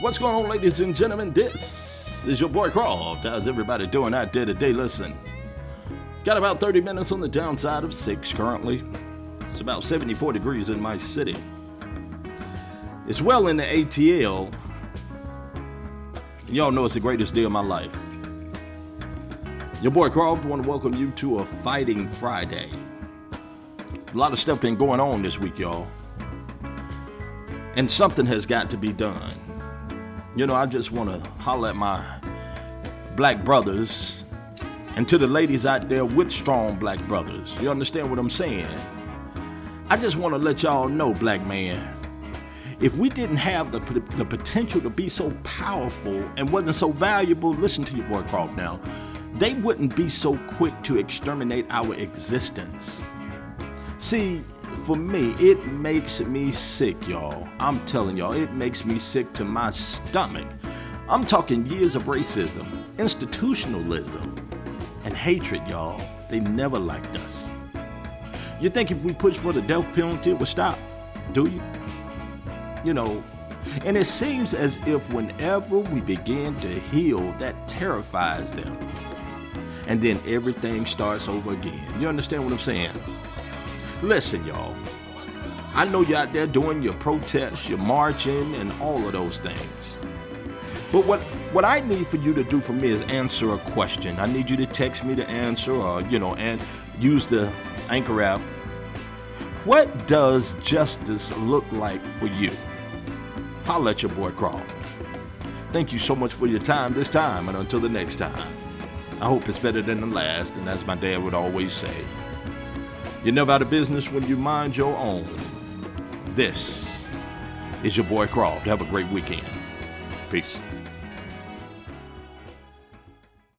What's going on, ladies and gentlemen? This is your boy Croft. How's everybody doing out there today? Listen, got about 30 minutes on the downside of 6 currently. It's about 74 degrees in my city. It's well in the ATL. Y'all know it's the greatest day of my life. Your boy Croft, want to welcome you to a Fighting Friday. A lot of stuff been going on this week, y'all. And something has got to be done. You know, I just want to holler at my black brothers and to the ladies out there with strong black brothers. You understand what I'm saying? I just want to let y'all know, black man, if we didn't have the potential to be so powerful and wasn't so valuable, listen to your boy Croft now, they wouldn't be so quick to exterminate our existence. See, for me, it makes me sick, y'all. I'm telling y'all, it makes me sick to my stomach. I'm talking years of racism, institutionalism, and hatred, y'all. They never liked us. You think if we push for the death penalty, it would stop, do you? You know, and it seems as if whenever we begin to heal, that terrifies them. And then everything starts over again. You understand what I'm saying? Listen, y'all, I know you're out there doing your protests, your marching, and all of those things. But what I need for you to do for me is answer a question. I need you to text me the answer or, you know, and use the Anchor app. What does justice look like for you? Holla at your boy Croft. Thank you so much for your time this time, and until the next time, I hope it's better than the last, and as my dad would always say, you're never out of business when you mind your own. This is your boy Croft. Have a great weekend. Peace.